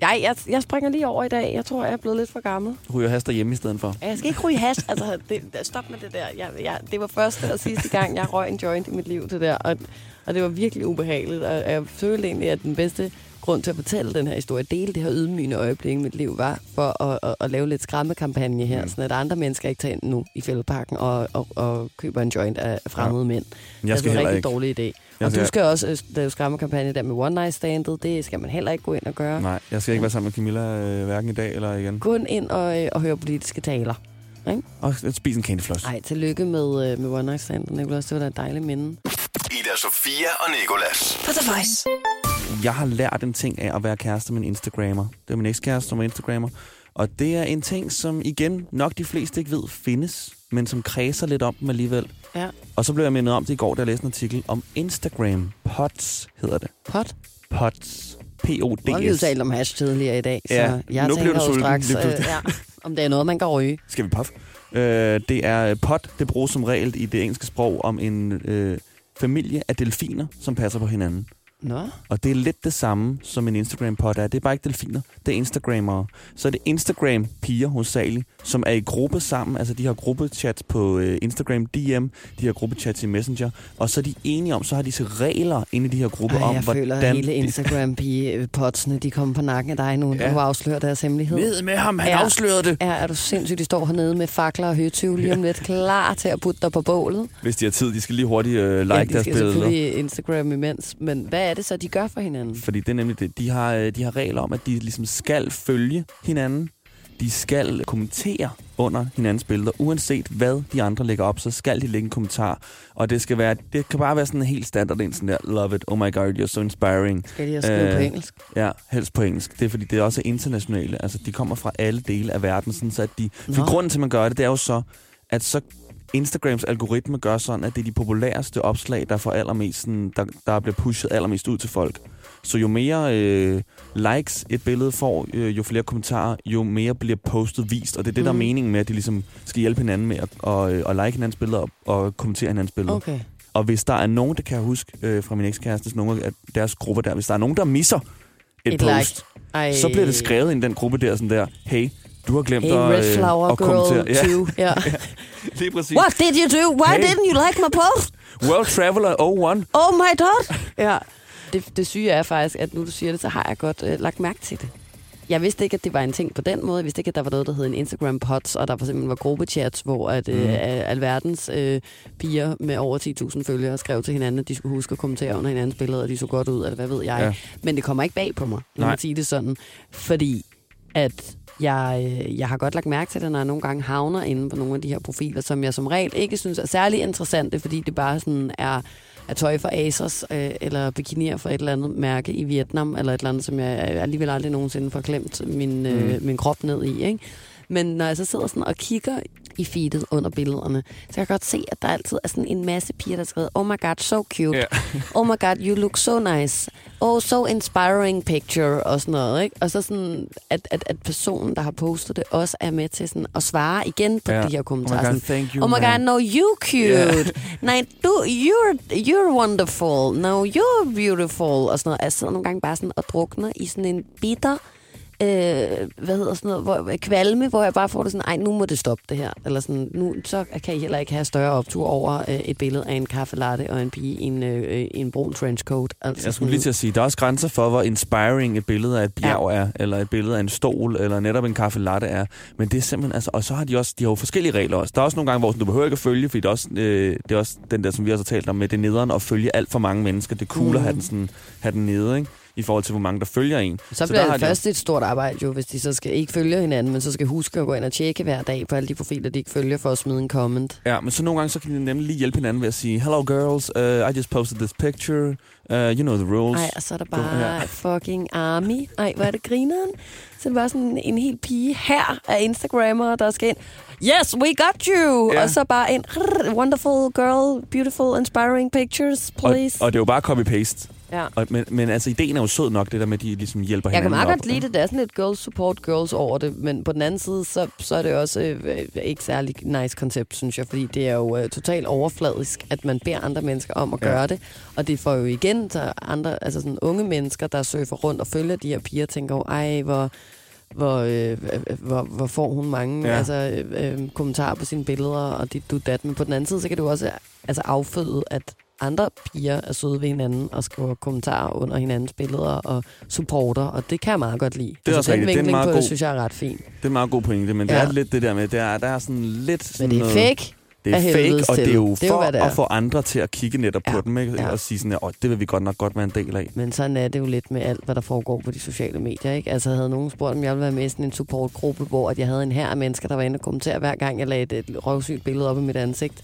Nej, jeg, jeg springer lige over i dag. Jeg tror, jeg er blevet lidt for gammel. Ryger has derhjemme i stedet for. Jeg skal ikke ryge has. Altså, det, stop med det der. Jeg, jeg, det var første og sidste gang, jeg røg en joint i mit liv, det der. Og, og det var virkelig ubehageligt. Og jeg følte egentlig, at den bedste grund til at fortælle den her historie, dele det her ydmygende øjeblik i mit liv, var for at, at, at lave lidt skræmmekampagne her, mm. sådan at andre mennesker ikke tager ind nu i Fælledparken og, og, og køber en joint af fremmede ja. mænd. Jeg skal det er en rigtig ikke. dårlig idé. Jeg og skal... du skal også lave skræmmekampagne der med one-night-standet. Det skal man heller ikke gå ind og gøre. Nej, jeg skal ikke være sammen med Camilla øh, hverken i dag eller igen. Gå ind og, øh, og høre politiske taler. Ikke? Og spise en candyfloss. Nej, tillykke med, øh, med one-night-standet, Nicolas. Det var da et dejligt minde. Ida, Sofia og Nicolas. For the voice. Jeg har lært en ting af at være kæreste med en Instagrammer. Det er min ekskæreste, som er Instagrammer. Og det er en ting, som igen nok de fleste ikke ved findes, men som kredser lidt om dem alligevel. Ja. Og så blev jeg mindet om det i går, da jeg læste en artikel om Instagram. Pods hedder det. Pod? Pods. P O D S. Vi har talt om hash tidligere i dag, så ja, jeg nu tænker jo straks, øh, ja, om det er noget, man kan ryge. Skal vi puff? Øh, det er pod, det bruges som regel i det engelske sprog om en øh, familie af delfiner, som passer på hinanden. Nå. Og det er lidt det samme, som en Instagram-pod er. Det er bare ikke delfiner, det er Instagrammere. Så er det Instagram-piger hovedsageligt, som er i gruppe sammen. Altså, de har gruppechats på øh, Instagram D M, de har gruppechats i Messenger. Og så er de enige om, så har de så regler inde i de her grupper om, hvordan... Jeg føler, at hele Instagram-pige-podsene, de kommer på nakken af dig nu, når ja. du afslører deres hemmelighed. Ned med ham, han er, afslørede det! Er, er du sindssygt, de står hernede med fakler og højtyve lige om lidt, klar til at putte dig på bålet? Hvis de har tid, de skal lige hurtigt øh, like ja, de deres billeder. Ja, de skal selvfølgelig Instagram imens, men hvad er det så, de gør for hinanden? Fordi det er nemlig det. De har, de har regler om, at de ligesom skal følge hinanden. De skal kommentere under hinandens billeder. Uanset hvad de andre lægger op, så skal de lægge en kommentar. Og det skal være, det kan bare være sådan en helt standard en sådan der, love it, oh my god, you're so inspiring. Skal de også skrive øh, på engelsk? Ja, helst på engelsk. Det er fordi, det er også internationale. Altså, de kommer fra alle dele af verden. Sådan, så at de, for grunden til, at man gør det, det er jo så, at så Instagrams algoritme gør sådan, at det er de populæreste opslag, der, får allermest, sådan, der, der bliver pushet allermest ud til folk. Så jo mere øh, likes et billede får, øh, jo flere kommentarer, jo mere bliver postet vist. Og det er det, mm. der er meningen med, at de ligesom skal hjælpe hinanden med at og, øh, og like hinandens billeder og, og kommentere hinandens billeder. Okay. Og hvis der er nogen, der kan jeg huske øh, fra min ekskærestes, nogle af deres grupper der, hvis der er nogen, der misser et, et post, like. Så bliver det skrevet ind i den gruppe der, sådan der, hey, du har glemt hey, at, red flower at kommentere. Girl ja. Too. Ja. Det er præcis. What did you do? Why hey. didn't you like my post? World Traveler oh one. Oh my god. Ja. Det, det syge er faktisk, at nu du siger det, så har jeg godt øh, lagt mærke til det. Jeg vidste ikke, at det var en ting på den måde. Jeg vidste ikke, at der var noget, der hed en Instagram Pods, og der var simpelthen var gruppechats, hvor at, mm. øh, alverdens øh, piger med over ti tusind følgere skrev til hinanden, at de skulle huske at kommentere under hinandens billeder, og de så godt ud, eller hvad ved jeg. Ja. Men det kommer ikke bag på mig, når man siger det sådan. Fordi at... Jeg, jeg har godt lagt mærke til det, når jeg nogle gange havner inde på nogle af de her profiler, som jeg som regel ikke synes er særlig interessante, fordi det bare sådan er, er tøj fra Asos, øh, eller bikinier fra et eller andet mærke i Vietnam, eller et eller andet, som jeg alligevel aldrig nogensinde får klemt min, øh, mm. min krop ned i. Ikke? Men når jeg så sidder sådan og kigger i feedet under billederne, så kan jeg godt se, at der altid er sådan en masse piger, der skriver, oh my god, so cute. Yeah. Oh my god, you look so nice. Oh, so inspiring picture, og sådan noget, ikke? Og så sådan, at, at, at personen, der har postet det, også er med til sådan at svare igen på yeah. de her kommentarer. Oh my god, sådan, you, oh my god no, you cute. Yeah. Nej, du, you're, you're wonderful. No, you're beautiful. Og sådan noget. Jeg sidder nogle gange bare sådan og drukner i sådan en bitter... Øh, hvad hedder sådan noget, hvor, kvalme, hvor jeg bare får det sådan, ej, nu må det stoppe det her. Eller sådan, nu, så kan I heller ikke have større optur over øh, et billede af en kaffelatte og en pige i en, øh, en brun trenchcoat. Altså, jeg skulle lige til at sige, der er også grænser for, hvor inspiring et billede af et bjerg ja. er, eller et billede af en stol, eller netop en kaffelatte er. Men det er simpelthen, altså, og så har de også, de har jo forskellige regler også. Der er også nogle gange, hvor sådan, du behøver ikke at følge, fordi det er, også, øh, det er også den der, som vi også har talt om med, det nederen at følge alt for mange mennesker. Det er cool mm. at have den, sådan, have den nede, ikke? i forhold til, hvor mange der følger en. Så bliver så det først de... et stort arbejde jo, hvis de så skal ikke følge hinanden, men så skal huske at gå ind og tjekke hver dag på alle de profiler, de ikke følger, for at smide en comment. Ja, men så nogle gange, så kan de nemlig lige hjælpe hinanden ved at sige, hello girls, uh, I just posted this picture, uh, you know the rules. Ej, og så er der bare ja. fucking army. Ej, hvor er det grineren? Så det var sådan en, en hel pige her af Instagrammer, der skal ind. Yes, we got you! Ja. Og så bare en wonderful girl, beautiful, inspiring pictures, please. Og, og det er jo bare copy-paste. Ja. Og, men, men altså, ideen er jo sød nok, det der med, at de ligesom hjælper jeg hinanden op. Jeg kan meget godt lide det. Der er sådan lidt girls support girls over det, men på den anden side, så, så er det også øh, ikke særlig nice koncept, synes jeg, fordi det er jo øh, totalt overfladisk, at man beder andre mennesker om at ja. gøre det. Og det får jo igen, så andre, altså sådan unge mennesker, der surfer rundt og følger de her piger, tænker jo, ej, hvor... Hvor, øh, hvor, hvor får hun mange ja. altså, øh, kommentarer på sine billeder, og dit du dat. Men på den anden side, så kan du også altså, afføde, at andre piger er søde ved hinanden, og skriver kommentarer under hinandens billeder, og supporter, og det kan jeg meget godt lide. Det er altså, den vinkling det er meget på, god, synes jeg er ret fin. Det er en meget god pointe, men ja. det er lidt det der med, der er, der er sådan lidt... Sådan men det er fake. Det er fake, og det er jo for er jo, at få andre til at kigge netop ja, på dem, ikke? Ja. Og sige sådan, at det vil vi godt nok godt være en del af. Men sådan er det jo lidt med alt, hvad der foregår på de sociale medier, ikke? Altså havde nogen spurgt, om jeg ville være med i sådan en supportgruppe, hvor at jeg havde en hær af mennesker, der var inde og kommentere, hver gang jeg lagde et røvsygt billede op i mit ansigt.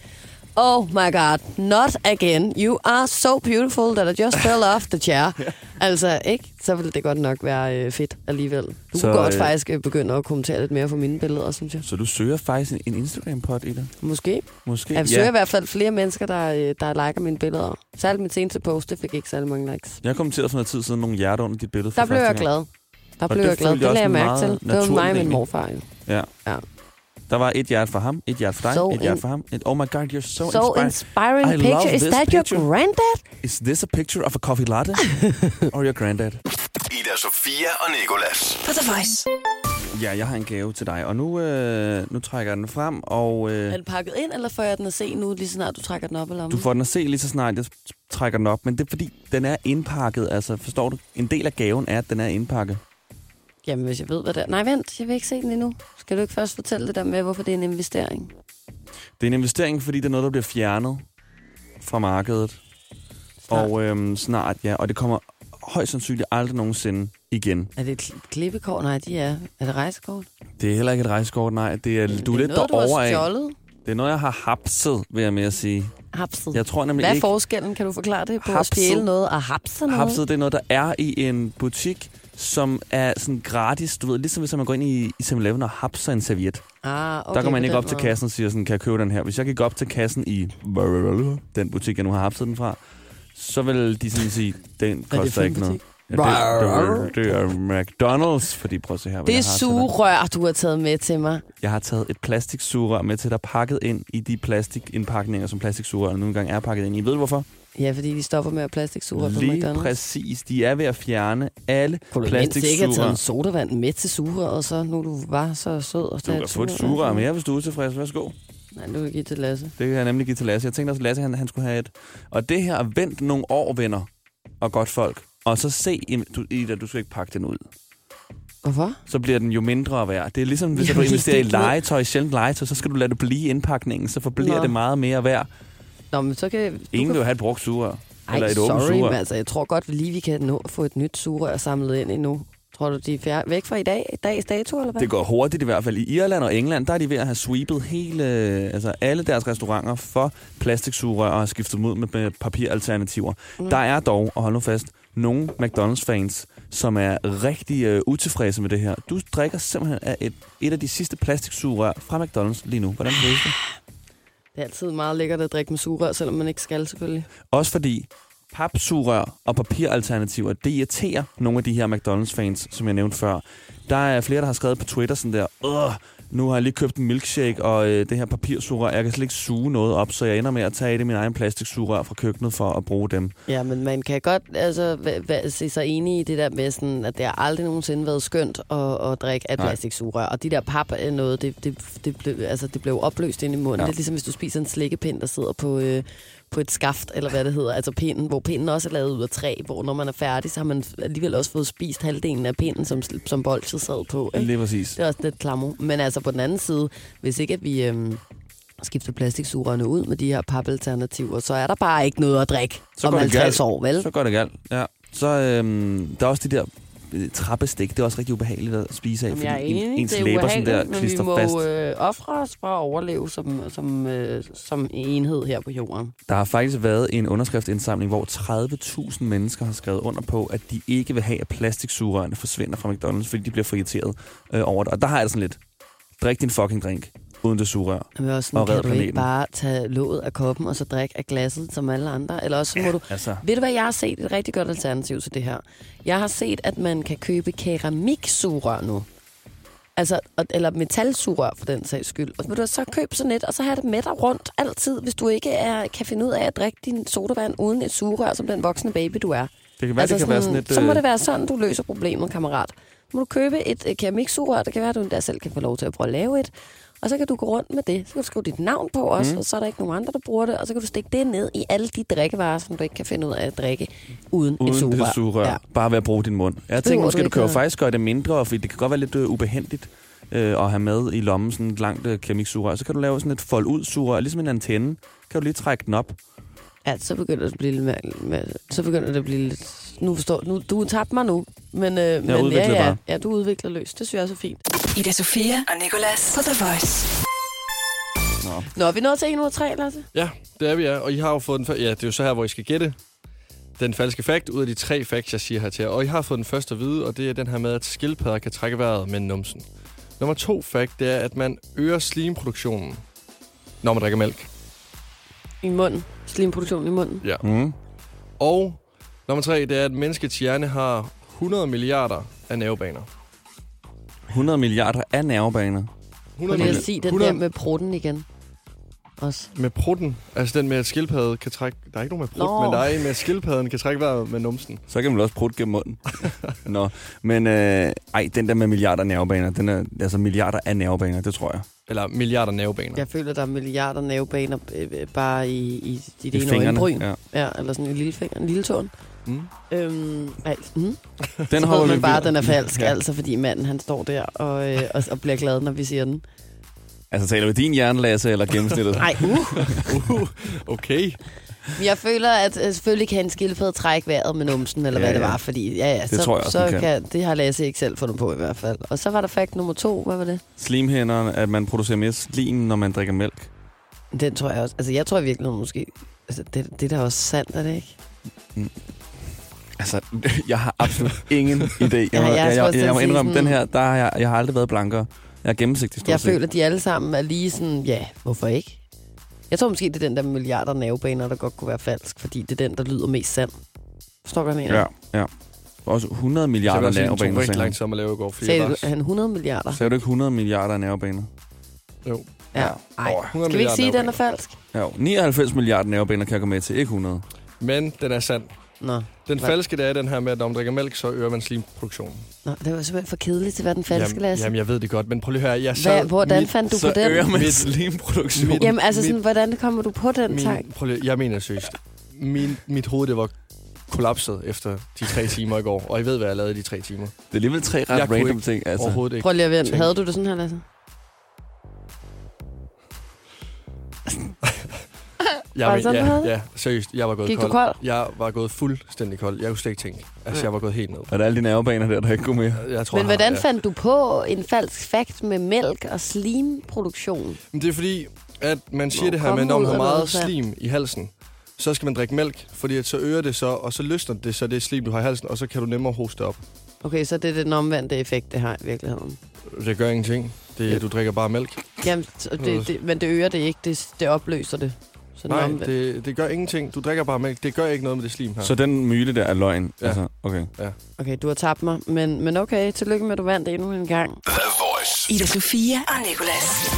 Oh my god, not again. You are so beautiful that I just fell off the chair. Ja. Altså, ikke? Så ville det godt nok være øh, fedt alligevel. Du så, kunne godt øh, faktisk øh, begynde at kommentere lidt mere på mine billeder, synes jeg. Så du søger faktisk en, en Instagram-pot, Ida? Måske. Måske, jeg søger ja. i hvert fald flere mennesker, der, øh, der liker mine billeder. Særligt mit seneste post, det fik ikke særlig mange likes. Jeg kommenterede for noget tid siden nogle hjerter under dit billede. Der blev jeg glad. Der blev jeg glad. Det lagde jeg mærke til. Det var mig og min morfar. Ja. ja. Der var et hjerte for ham, et hjerte for dig, so et hjerte for ham. Et, oh my god, you're so, so inspiring. inspiring I picture. Love Is this that picture. Your granddad? Is this a picture of a coffee latte? Or your granddad? Ida, Sofia og Nicolas. For the voice. Ja, jeg har en gave til dig, og nu, øh, nu trækker jeg den frem, og... Øh, er den pakket ind, eller får jeg den at se nu, lige så snart du trækker den op? Eller om? Du får den at se lige så snart jeg trækker den op, men det er fordi, den er indpakket, altså forstår du? En del af gaven er, at den er indpakket. Jamen, hvis jeg ved, hvad det er... Nej, vent, jeg vil ikke se den endnu. Skal du ikke først fortælle det der med, hvorfor det er en investering? Det er en investering, fordi det er noget, der bliver fjernet fra markedet. Snart. Og øhm, snart, ja. Og det kommer højst sandsynligt aldrig nogensinde igen. Er det et klippekort? Nej, de er... Er det rejsekort? Det er heller ikke et rejsekort, nej. Det er, det er du er lidt noget, derovre af. Det er noget, du har stjålet. Det er noget, jeg har hapset, vil jeg med at sige. Hapset? Jeg tror nemlig Hvad er ikke... forskellen? Kan du forklare det på hapset. At stjæle noget og hapse noget? Hapset, det er noget, der er i en butik, som er sådan gratis, du ved, ligesom hvis man går ind i syv eleven og hapser en serviet. Ah, okay, der går man ikke op måde. Til kassen og siger sådan, kan jeg købe den her? Hvis jeg gik op til kassen i den butik, jeg nu har hapset den fra, så vil de sådan sige, den koster ikke butik? Noget. Ja, det, det, er, det er McDonald's, fordi prøv at se her, det er sugerør, du har taget med til mig. Jeg har taget et plastiksugerør med til dig, pakket ind i de plastikindpakninger, som plastiksugerørene nogle gange er pakket ind i. Ved du hvorfor? Ja, fordi de stopper med at plastiksugerør på McDonald's. Lige præcis. De er ved at fjerne alle plastiksugerør. Kunne du ikke have taget en sodavand med til sugerøret, så nu du var så sød og tager et sugerør? Du kan få et sugerør mere, hvis du er utilfreds. Værsgo. Nej, du kan give til Lasse. Det kan jeg nemlig give til Lasse. Jeg tænkte også, at Lasse han, han skulle have et. Og det her, vent nogle år, venner og godt folk. Og så se, du, Ida, du skal ikke pakke den ud. Hvorfor? Så bliver den jo mindre værd. Det er ligesom, hvis du investerer i legetøj, sjældent legetøj, så skal du lade det blive i indpakningen, så forbliver Nå. det meget mere værd. Nå, men så kan... Ingen kan... vil have et brugt sugerør. Ej, et sorry, men altså, jeg tror godt lige, vi kan nå, få et nyt sugerør samlet ind endnu. Tror du, de er fjer- væk fra i dag? Dags dato, eller hvad? Det går hurtigt i hvert fald. I Irland og England, der er de ved at have sweepet hele, altså alle deres restauranter for plastiksugerør og har skiftet dem ud med, med papiralternativer. Mm. Der er dog, og hold nu fast, nogle McDonald's-fans, som er rigtig øh, utilfredse med det her. Du drikker simpelthen af et, et af de sidste plastiksugerør fra McDonald's lige nu. Hvordan føles det? Det er altid meget lækkert at drikke med sugerør, selvom man ikke skal, selvfølgelig. Også fordi papsugerør og papiralternativer, det irriterer nogle af de her McDonald's-fans, som jeg nævnte før. Der er flere, der har skrevet på Twitter sådan der, åh, nu har jeg lige købt en milkshake, og øh, det her papirsugerør, jeg kan slet ikke suge noget op, så jeg ender med at tage det min egen plastiksugerør fra køkkenet for at bruge dem. Ja, men man kan godt altså, v- v- se sig enig i det der med, sådan, at det har aldrig nogensinde været skønt at, at drikke af plastiksugerør. Og de der pap er noget, det, det, det, blev, altså, det blev opløst ind i munden. Ja. Det er ligesom, hvis du spiser en slikkepind, der sidder på... Øh, på et skaft, eller hvad det hedder, altså pinden, hvor pinden også er lavet ud af træ, hvor når man er færdig, så har man alligevel også fået spist halvdelen af pinden, som, som bolsjet sad på. Ikke? Det er præcis. Det er også lidt klammer. Men altså på den anden side, hvis ikke at vi øhm, skifter plastiksugerørene ud med de her papalternativer, så er der bare ikke noget at drikke så om halvtreds år, vel? Så går det galt, ja. Så øhm, der er også de der trappestik. Det er også rigtig ubehageligt at spise af, fordi en, ens læber sådan der klister fast. Men vi må øh, ofre os for at overleve som, som, øh, som enhed her på jorden. Der har faktisk været en underskriftsindsamling, hvor tredive tusind mennesker har skrevet under på, at de ikke vil have, at plastiksugerørene forsvinder fra McDonald's, fordi de bliver for irriteret øh, over det. Og der har jeg det sådan lidt, drik din fucking drink uden det sugerør. Men også sådan, og kan du ikke bare tage låget af koppen og så drikke af glasset som alle andre? Eller også så må ja, du... Altså. Ved du hvad, jeg har set et rigtig godt alternativ til det her? Jeg har set, at man kan købe keramiksugerør nu. Altså, eller metalsugerør for den sags skyld. Og du så købe sådan et, og så have det med dig rundt altid, hvis du ikke er, kan finde ud af at drikke din sodavand uden et sugerør, som den voksne baby du er. Det kan være, altså, det kan sådan, være sådan et... Så må det være sådan, du løser problemet, kammerat. Må du købe et keramiksugerør, der kan være, at du endda selv kan få lov til at prøve at lave et. Og så kan du gå rundt med det. Så kan du skrive dit navn på også, mm. og så er der ikke nogen andre, der bruger det. Og så kan du stikke det ned i alle de drikkevarer, som du ikke kan finde ud af at drikke uden, uden et sugerør. Sugerør. Ja. Bare ved at bruge din mund. Jeg tænker måske, du, du kan jo faktisk gøre det mindre, for det kan godt være lidt ubehendigt øh, at have med i lommen sådan et langt øh, keramiksugerør. Så kan du lave sådan et fold-ud-sugerør, ligesom en antenne. Kan du lige trække den op. Ja, så begynder det at blive lidt... Med, med, så begynder det at blive lidt... Nu forstår nu, du tabte mig nu, men, øh, jeg men udvikler ja, ja, bare. Ja, du udvikler løs. Det synes jeg er så fint. Ida Sofia og Nicolas på The Voice. Nå, Nå er vi nået til en uge tre, Lasse? Ja, det er vi, ja. Og I har jo fået den... Fa- ja, det er jo så her, hvor I skal gætte den falske fakt ud af de tre facts, jeg siger her til jer. Og I har fået den første at vide, og det er den her med, at skildpadder kan trække vejret med numsen. Nummer to fakt, det er, at man øger slimproduktionen, når man drikker mælk. I munden. Slimproduktionen i munden. Ja. Mm. Og... nummer tre, det er, at menneskets hjerne har hundrede milliarder af nervebaner. hundrede milliarder af nervebaner? hundrede milliarder. Sige den hundrede... der med prutten igen. Også. Med prutten? Altså den med, at skildpadden kan trække... Der er ikke nogen med prut, men der er en med, at skildpadden kan trække vejret med numsen. Så kan man også prutte gennem munden. Nå, men øh, ej, den der med milliarder af nervebaner, den er altså milliarder af nervebaner, det tror jeg. Eller milliarder nervebaner. Jeg føler, der er milliarder nervebaner øh, bare i, i, i det I ene øjenbryn. Ja. ja, eller sådan en lille finger, en lille tårn. Mm. Øhm, nej, mm. Den så ved man bare, at den er falsk, ja. altså, fordi manden han står der og, øh, og, og bliver glad, når vi siger den. Altså, taler vi din hjerne, Lasse, eller gennemsnittet? Nej, uh. uh. Okay. Jeg føler, at selvfølgelig kan en skildpadde trække vejret med numsen, eller ja, hvad det var, fordi ja, ja, det så, tror jeg også, så kan. kan. Det har Lasse ikke selv fundet på i hvert fald. Og så var der fakt nummer to, hvad var det? Slimhænderne, at man producerer mere slim, når man drikker mælk. Den tror jeg også. Altså, jeg tror virkelig måske, altså, det, det der er også sandt, er det ikke? Mm. Altså, jeg har absolut ingen idé. Jeg, må, ja, jeg, jeg, jeg, jeg må indrømme, den her, der har jeg, jeg har aldrig været blankere. Jeg er gennemsigtig stort set. Jeg føler, at de alle sammen er lige sådan, ja, hvorfor ikke? Jeg tror måske, det er den der milliarder nervebaner, der godt kunne være falsk, fordi det er den, der lyder mest sand. Forstår du, hvad jeg mener? Ja, ja. Også hundrede milliarder nervebaner. Så var ikke langsomt at lave i går. Sagde han hundrede milliarder? Sagde du ikke hundrede milliarder nervebaner? Jo. Ja. ja. Ej, skal vi ikke sige, nervebaner. Den er falsk? Jo, nioghalvfems milliarder nervebaner kan jeg gå med til, ikke hundrede. Men den er sand. Nå, den hvad? Falske, det er den her med, at når man drikker mælk, så øger man slimproduktionen. Nå, det var simpelthen for kedeligt til at være den falske, jamen, Lasse. Jamen, jeg ved det godt, men prøv lige at høre. Jeg sad, Hva, hvordan mit, fandt du på den? Så øger man slimproduktionen. Jamen, altså, sådan, mit, hvordan kommer du på den, min, tak? Prøv lige, jeg mener seriøst. Min, mit hoved, det var kollapset efter de tre timer i går, og I ved, hvad jeg lavede de tre timer. Det er alligevel tre ret jeg random ting, altså. Overhovedet ikke. Prøv lige at vente. Havde du det sådan her, Lasse? Jeg var, sådan, ja, ja, seriøst. Jeg var gået kold. Gik du kold? Jeg var gået fuldstændig kold. Jeg kunne slet ikke tænke. Altså, jeg var gået helt ned. Og der er alle de nervebaner der, der ikke kunne mere. Jeg tror, Men hvordan jeg har, ja. fandt du på en falsk fakt med mælk og slimproduktion? Det er fordi, at man siger Nå, det her med, når man har meget slim i halsen, så skal man drikke mælk, fordi at så øger det så, og så løsner det så det slim, du har i halsen, og så kan du nemmere hoste op. Okay, så det er den omvendte effekt, det har i virkeligheden. Det gør ingenting. Det, du drikker bare mælk. Jamen, det, det, men det øger det ikke. Det, det opløser det. Nej, det, det gør ingenting. Du drikker bare mælk. Det gør ikke noget med det slim her. Så den myle der er løgn? Ja. Altså, okay. Ja. Okay, du har tabt mig. Men, men okay, tillykke med, at du vandt endnu en gang. Ida Sofia og Nicolas.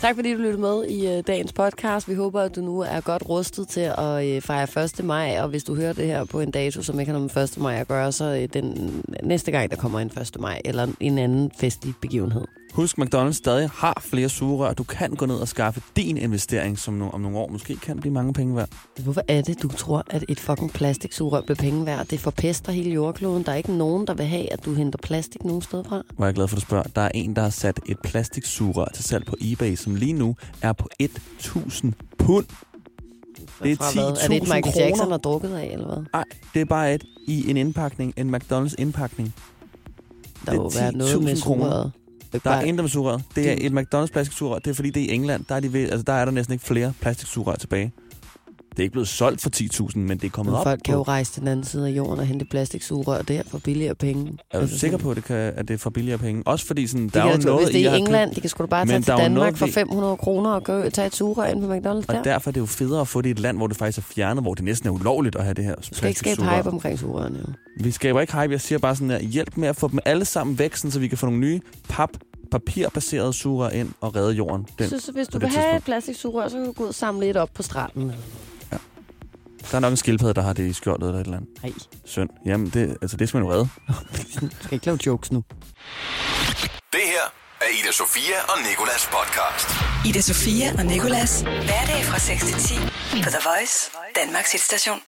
Tak fordi du lyttede med i uh, dagens podcast. Vi håber, at du nu er godt rustet til at uh, fejre første maj. Og hvis du hører det her på en dato, som ikke har noget med første maj at gøre, så uh, den næste gang, der kommer en første maj eller en anden festlig begivenhed. Husk, McDonald's stadig har flere sugerør. Du kan gå ned og skaffe din investering, som no- om nogle år måske kan blive mange penge værd. Hvorfor er det, du tror, at et fucking plastiksugerør bliver penge værd? Det forpester hele jordkloden. Der er ikke nogen, der vil have, at du henter plastik nogen sted fra. Var jeg glad for, at du spørger. Der er en, der har sat et plastiksugerør til salg på eBay, som lige nu er på et tusind pund. Det er ti tusind kroner. Er det et Michael Jackson, der er drukket af, eller hvad? Nej, det er bare et i en indpakning, en McDonald's indpakning. Der må være noget med surrøret. Der er intet med surrøret. Det er et McDonald's plastiksurrør. Det er fordi, det er i England. Der er, de ved, altså, der, er der næsten ikke flere plastiksurrør tilbage. Det er ikke blevet solgt for ti tusind, men det er kommet men op. Folk kan jo rejse til den anden side af jorden og hente plastiksugerør der for billigere penge. Er du altså sikker på, at det, kan, at det er for billigere penge? Også fordi sådan, der er jo noget, noget... Hvis det er i England, det kan sgu da bare tage til Danmark for fem hundrede kroner og gå, tage et sugerør ind på McDonald's og der. Og derfor er det jo federe at få det i et land, hvor det faktisk er fjernet, hvor det næsten er ulovligt at have det her plastiksugerør. Vi skal ikke skabe hype omkring sugerørene, jo. Vi skaber ikke hype. Jeg siger bare sådan her, hjælp med at få dem alle sammen væk, så vi kan få nogle nye pap papirbaserede sugerør ind og redde jorden. Den, så, så hvis du vil have et plastiksugerør, så kan du gå ud og samle lidt op på stranden. Der er nok en skildpadde, der har det i skjoldet eller et eller andet. Nej. Synd. Jamen, det, altså, det er simpelthen redde. Du skal ikke lave jokes nu. Det her er Ida Sofia og Nikolas podcast. Ida Sofia og Nikolas. Hverdag fra seks til ti på The Voice, Danmarks hitstation.